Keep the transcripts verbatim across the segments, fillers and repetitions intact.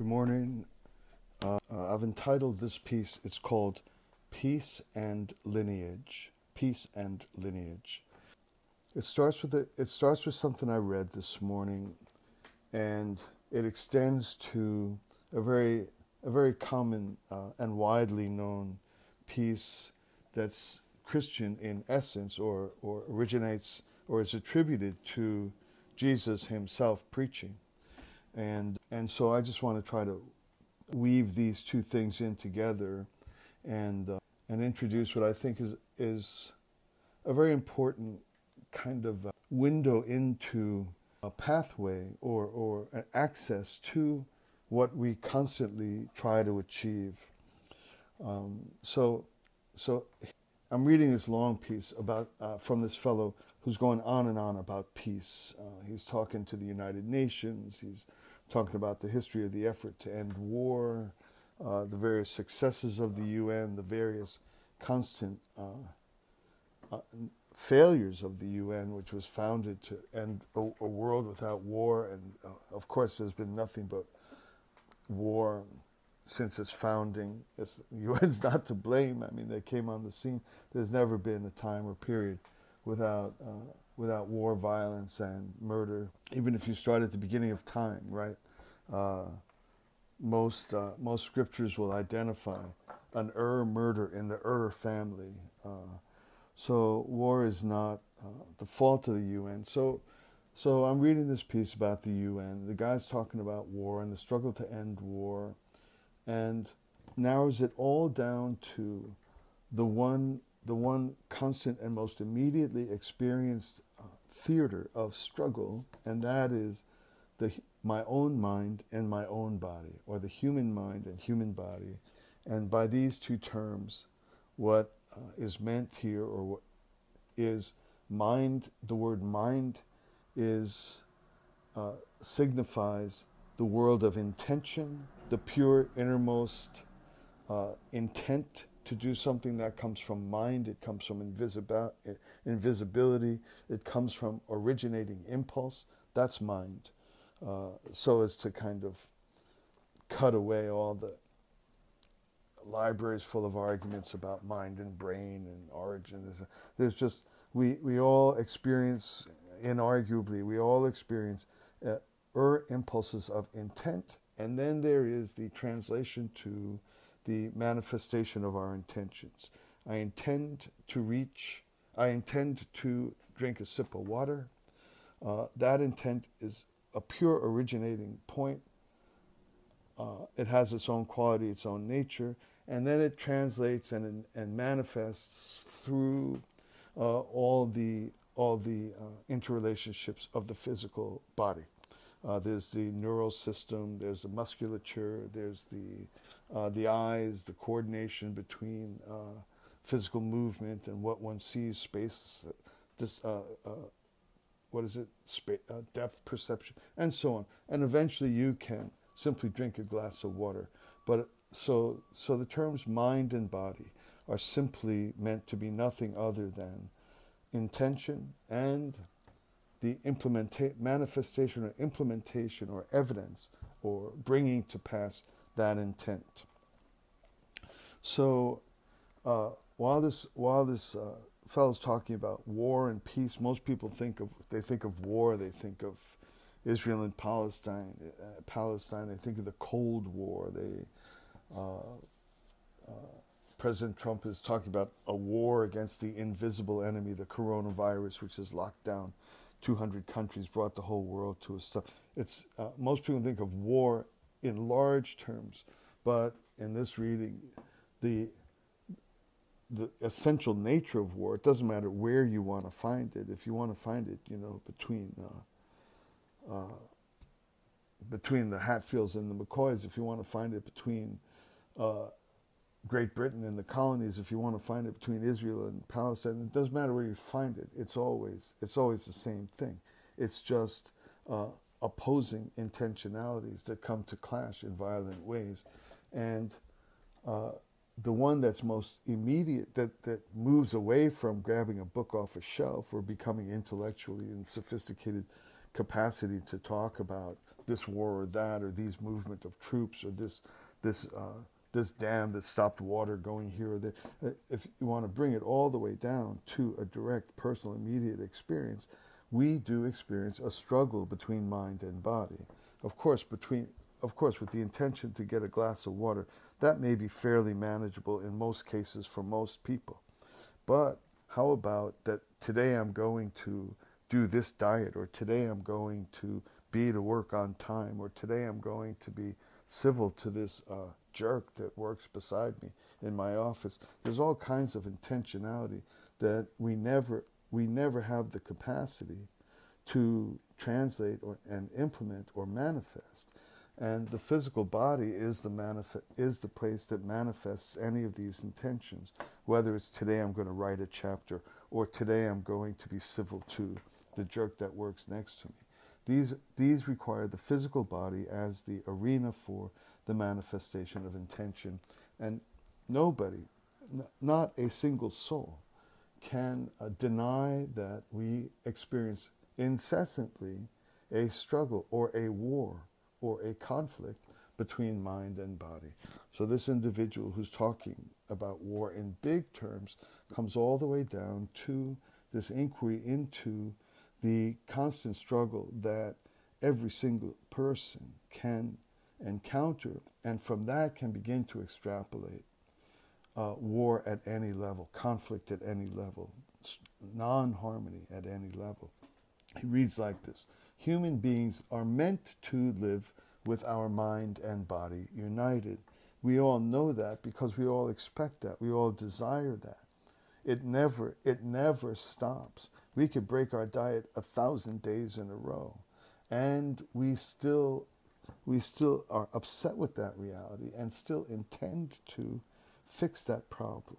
Good morning. Uh, I've entitled this piece, it's called Peace and Lineage. Peace and Lineage. It starts with a, it starts with something I read this morning, and it extends to a very a very common uh, and widely known piece that's Christian in essence, or, or originates or is attributed to Jesus himself preaching. And and so I just want to try to weave these two things in together, and uh, and introduce what I think is is a very important kind of window into a pathway or or an access to what we constantly try to achieve. Um, so so I'm reading this long piece about uh, from this fellow who's going on and on about peace. Uh, he's talking to the United Nations. He's talking about the history of the effort to end war, uh, the various successes of the U N, the various constant uh, uh, failures of the U N, which was founded to end a, a world without war. And uh, of course, there's been nothing but war since its founding. It's, the U N's not to blame. I mean, they came on the scene. There's never been a time or period without uh, without war, violence, and murder. Even if you start at the beginning of time, right? Uh, most uh, most scriptures will identify an Ur murder in the Ur family. Uh, so war is not uh, the fault of the U N. So, so I'm reading this piece about the U N. The guy's talking about war and the struggle to end war, and narrows it all down to the one. the one constant and most immediately experienced uh, theater of struggle, and that is the my own mind and my own body, or the human mind and human body. And by these two terms, what uh, is meant here, or what is mind, the word mind is uh, signifies the world of intention, the pure innermost uh, intent to do something that comes from mind. It comes from invisibi- invisibility, it comes from originating impulse. That's mind. Uh, so as to kind of cut away all the libraries full of arguments about mind and brain and origin. There's, there's just, we, we all experience, inarguably, we all experience uh, er impulses of intent, and then there is the translation to the manifestation of our intentions. I intend to reach, I intend to drink a sip of water. Uh, that intent is a pure originating point. Uh, it has its own quality, its own nature, and then it translates and and manifests through uh, all the all the uh, interrelationships of the physical body. Uh, there's the neural system, there's the musculature, there's the uh, the eyes, the coordination between uh, physical movement and what one sees, space, this uh, uh, what is it, Spa- uh, depth perception, and so on. And eventually, you can simply drink a glass of water. But so so the terms mind and body are simply meant to be nothing other than intention and the implementa- manifestation or implementation or evidence or bringing to pass that intent. So uh, while this while this uh, fellow's talking about war and peace, most people think of they think of war, they think of Israel and Palestine, uh, Palestine. They think of the Cold War. They uh, uh, President Trump is talking about a war against the invisible enemy, the coronavirus, which has locked down two hundred countries, brought the whole world to a stop. It's uh, most people think of war in large terms, but in this reading, the the essential nature of war, it doesn't matter where you want to find it. If you want to find it, you know, between uh, uh, between the Hatfields and the McCoys. If you want to find it between uh, Great Britain and the colonies, if you want to find it between Israel and Palestine, it doesn't matter where you find it. It's always it's always the same thing. It's just uh, opposing intentionalities that come to clash in violent ways, and uh, the one that's most immediate, that that moves away from grabbing a book off a shelf or becoming intellectually in sophisticated capacity to talk about this war or that, or these movement of troops, or this this uh, this dam that stopped water going here or there. If you want to bring it all the way down to a direct, personal, immediate experience, we do experience a struggle between mind and body. Of course, between of course, with the intention to get a glass of water, that may be fairly manageable in most cases for most people. But how about that today I'm going to do this diet, or today I'm going to be to work on time, or today I'm going to be civil to this uh, jerk that works beside me in my office. There's all kinds of intentionality that we never we never have the capacity to translate or, and implement or manifest. And the physical body is the manif- is the place that manifests any of these intentions, whether it's today I'm going to write a chapter, or today I'm going to be civil to the jerk that works next to me. These, these require the physical body as the arena for the manifestation of intention. And nobody, n- not a single soul, can uh, deny that we experience incessantly a struggle or a war or a conflict between mind and body. So this individual who's talking about war in big terms comes all the way down to this inquiry into the constant struggle that every single person can encounter, and from that can begin to extrapolate uh, war at any level, conflict at any level, non-harmony at any level. He reads like this: human beings are meant to live with our mind and body united. We all know that because we all expect that. We all desire that. It never, it never stops. We could break our diet a thousand days in a row, and we still, we still are upset with that reality and still intend to fix that problem.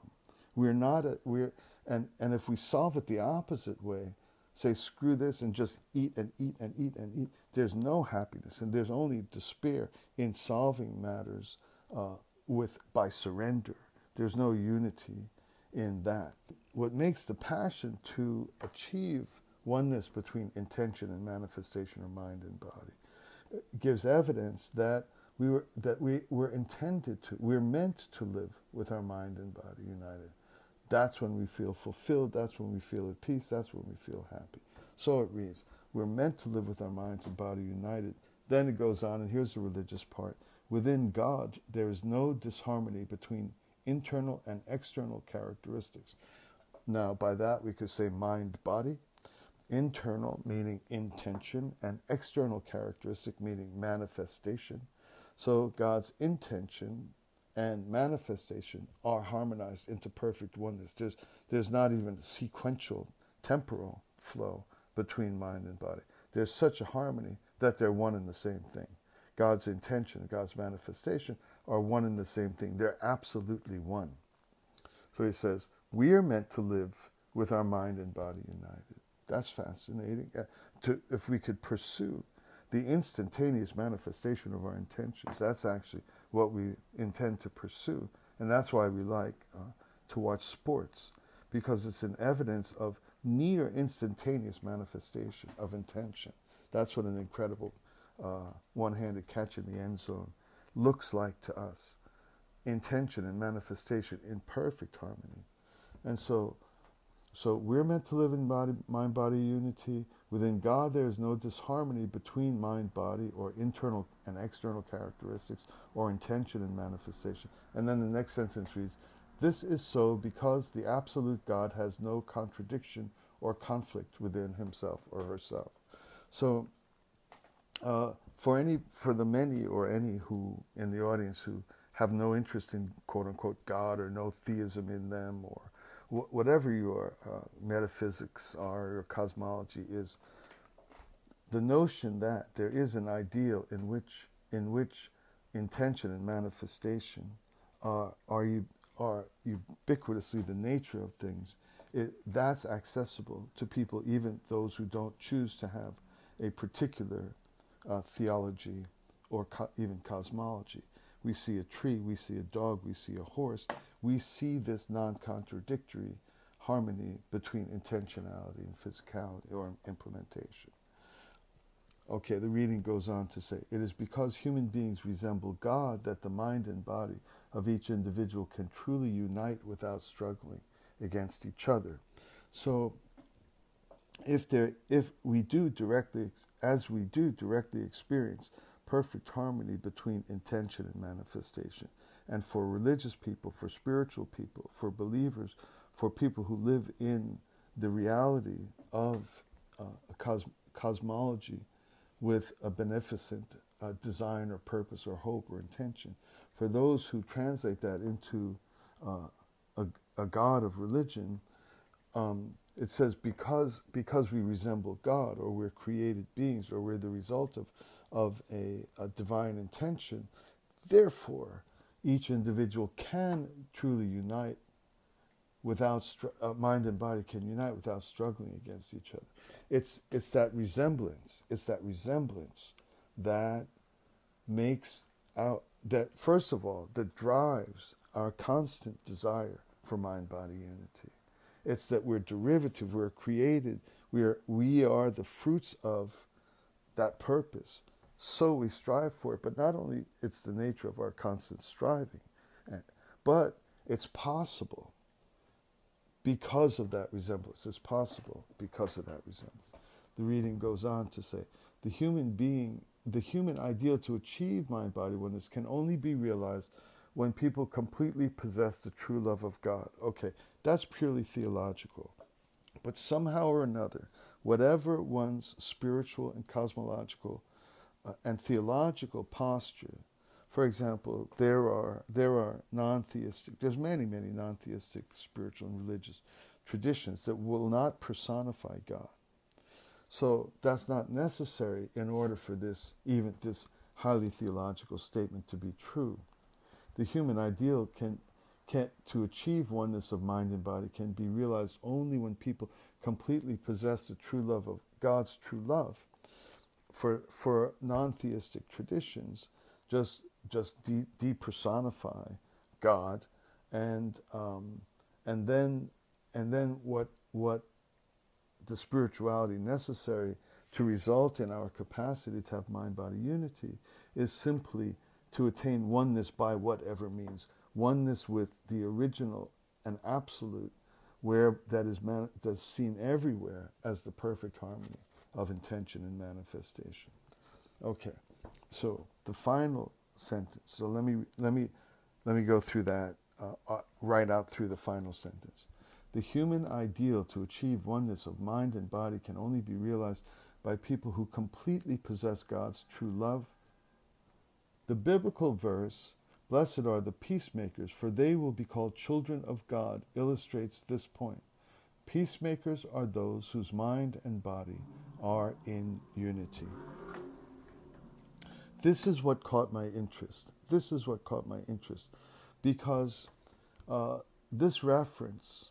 We're not a, we're and and if we solve it the opposite way, say screw this and just eat and eat and eat and eat, there's no happiness, and there's only despair in solving matters uh, with by surrender. There's no unity in that. What makes the passion to achieve oneness between intention and manifestation, or mind and body, gives evidence that we were that we were intended to, we're meant to live with our mind and body united. That's when we feel fulfilled. That's when we feel at peace. That's when we feel happy. So it reads, we're meant to live with our minds and body united. Then it goes on, and here's the religious part. Within God, there is no disharmony between internal and external characteristics. Now, by that, we could say mind-body. Internal, meaning intention, and external characteristic, meaning manifestation. So God's intention and manifestation are harmonized into perfect oneness. There's, there's not even a sequential temporal flow between mind and body. There's such a harmony that they're one and the same thing. God's intention and God's manifestation are one and the same thing. They're absolutely one. So he says, we are meant to live with our mind and body united. That's fascinating. Uh, to, if we could pursue the instantaneous manifestation of our intentions, that's actually what we intend to pursue. And that's why we like uh, to watch sports, because it's an evidence of near instantaneous manifestation of intention. That's what an incredible uh, one-handed catch in the end zone looks like to us. Intention and manifestation in perfect harmony. And so so we're meant to live in body, mind-body unity. Within God, there is no disharmony between mind-body, or internal and external characteristics, or intention and manifestation. And then the next sentence reads, this is so because the absolute God has no contradiction or conflict within himself or herself. So uh, for any, for the many or any who in the audience who have no interest in quote-unquote God, or no theism in them, or whatever your uh, metaphysics are, or cosmology is, the notion that there is an ideal in which in which intention and manifestation uh, are you are ubiquitously the nature of things, it, that's accessible to people, even those who don't choose to have a particular uh, theology or co- even cosmology. We see a tree, we see a dog, we see a horse. We see this non-contradictory harmony between intentionality and physicality, or implementation. Okay, the reading goes on to say, it is because human beings resemble God that the mind and body of each individual can truly unite without struggling against each other. So if there, if we do directly, as we do directly experience perfect harmony between intention and manifestation, and for religious people, for spiritual people, for believers, for people who live in the reality of uh, a cos cosmology with a beneficent uh, design or purpose or hope or intention, for those who translate that into uh, a, a God of religion, um, it says because because we resemble God, or we're created beings, or we're the result of, of a, a divine intention, therefore each individual can truly unite without, str uh, mind and body can unite without struggling against each other. It's, it's that resemblance, it's that resemblance that makes out, that first of all, that drives our constant desire for mind-body unity. It's that we're derivative, we're created, we are, we are the fruits of that purpose. So we strive for it, but not only it's the nature of our constant striving, but it's possible because of that resemblance. It's possible because of that resemblance. The reading goes on to say, the human being, the human ideal to achieve mind-body oneness can only be realized when people completely possess the true love of God. Okay, that's purely theological. But somehow or another, whatever one's spiritual and cosmological uh, and theological posture, for example, there are there are non-theistic, there's many, many non-theistic spiritual and religious traditions that will not personify God. So that's not necessary in order for this, even this highly theological statement to be true. The human ideal can, can to achieve oneness of mind and body can be realized only when people completely possess the true love of God's true love. For for non-theistic traditions, just just de depersonify God, and um, and then and then what what the spirituality necessary to result in our capacity to have mind body unity is simply to attain oneness by whatever means, oneness with the original and absolute, where that is man that's seen everywhere as the perfect harmony of intention and manifestation. Okay, so the final sentence. So let me let me let me go through that uh, right out through the final sentence. The human ideal to achieve oneness of mind and body can only be realized by people who completely possess God's true love. The biblical verse, "Blessed are the peacemakers, for they will be called children of God," illustrates this point. Peacemakers are those whose mind and body are in unity. This is what caught my interest. This is what caught my interest, because uh, this reference,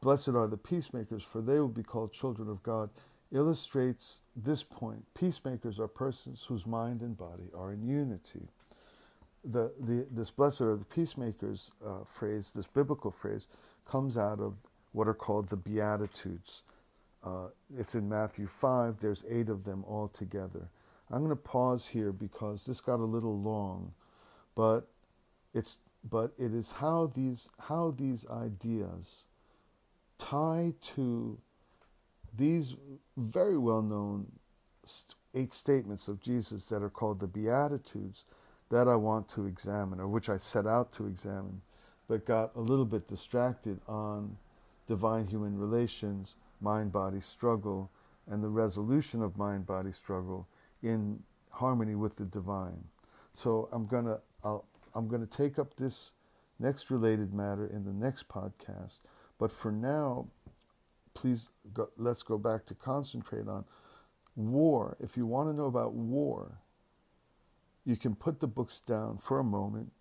"Blessed are the peacemakers, for they will be called children of God," illustrates this point. Peacemakers are persons whose mind and body are in unity. The, the, this "blessed are the peacemakers" uh, phrase, this biblical phrase, comes out of what are called the Beatitudes. Uh, it's in Matthew five. There's eight of them all together. I'm going to pause here because this got a little long, but it's but it is how these how these ideas tie to these very well-known eight statements of Jesus that are called the Beatitudes that I want to examine, or which I set out to examine, but got a little bit distracted on divine-human relations, mind-body struggle, and the resolution of mind-body struggle in harmony with the divine. So I'm gonna I'll, I'm gonna take up this next related matter in the next podcast. But for now, please go, let's go back to concentrate on war. If you want to know about war, you can put the books down for a moment.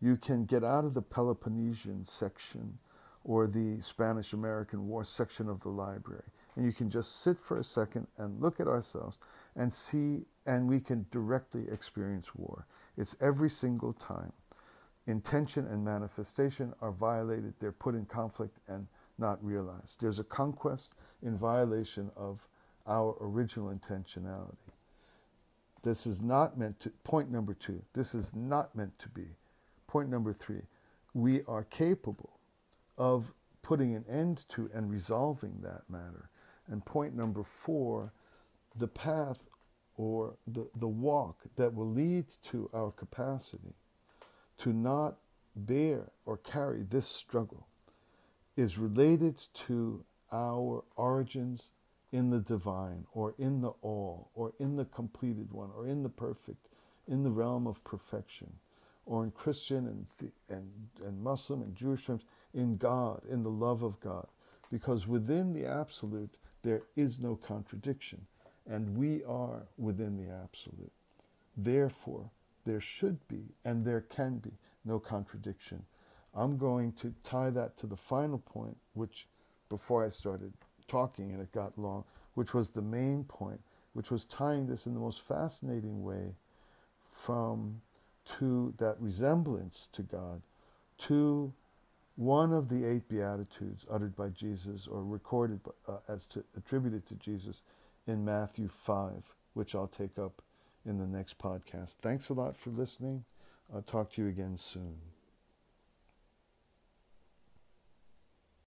You can get out of the Peloponnesian section or the Spanish-American War section of the library, and you can just sit for a second and look at ourselves and see, and we can directly experience war. It's every single time. Intention and manifestation are violated. They're put in conflict and not realized. There's a conquest in violation of our original intentionality. This is not meant to, point number two, this is not meant to be. Point number three, we are capable of putting an end to and resolving that matter. And point number four, the path or the, the walk that will lead to our capacity to not bear or carry this struggle is related to our origins in the divine or in the all or in the completed one or in the perfect, in the realm of perfection, or in Christian and, the, and, and Muslim and Jewish terms, in God, in the love of God. Because within the absolute, there is no contradiction, and we are within the absolute. Therefore, there should be and there can be no contradiction. I'm going to tie that to the final point, which before I started talking and it got long, which was the main point, which was tying this in the most fascinating way from to that resemblance to God, to one of the eight Beatitudes uttered by Jesus or recorded by, uh, as to, attributed to Jesus in Matthew five, which I'll take up in the next podcast. Thanks a lot for listening. I'll talk to you again soon.